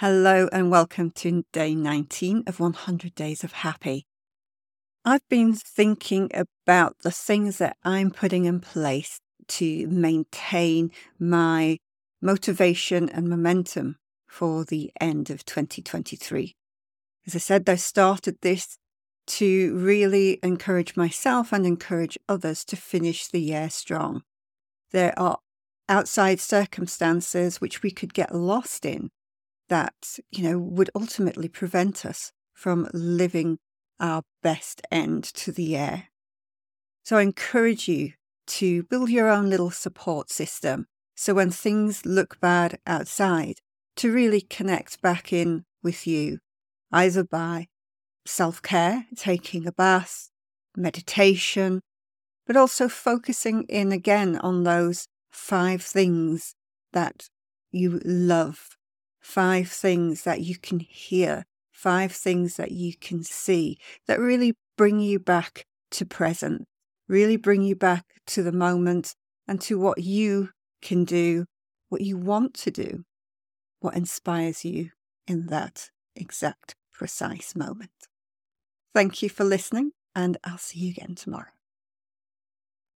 Hello and welcome to day 19 of 100 Days of Happy. I've been thinking about the things that I'm putting in place to maintain my motivation and momentum for the end of 2023. As I said, I started this to really encourage myself and encourage others to finish the year strong. There are outside circumstances which we could get lost in that, would ultimately prevent us from living our best end to the year. So I encourage you to build your own little support system. So when things look bad outside, to really connect back in with you, either by self-care, taking a bath, meditation, but also focusing in again on those 5 things that you love, 5 things that you can hear, 5 things that you can see that really bring you back to present, really bring you back to the moment and to what you can do, what you want to do, what inspires you in that exact precise moment. Thank you for listening, and I'll see you again tomorrow.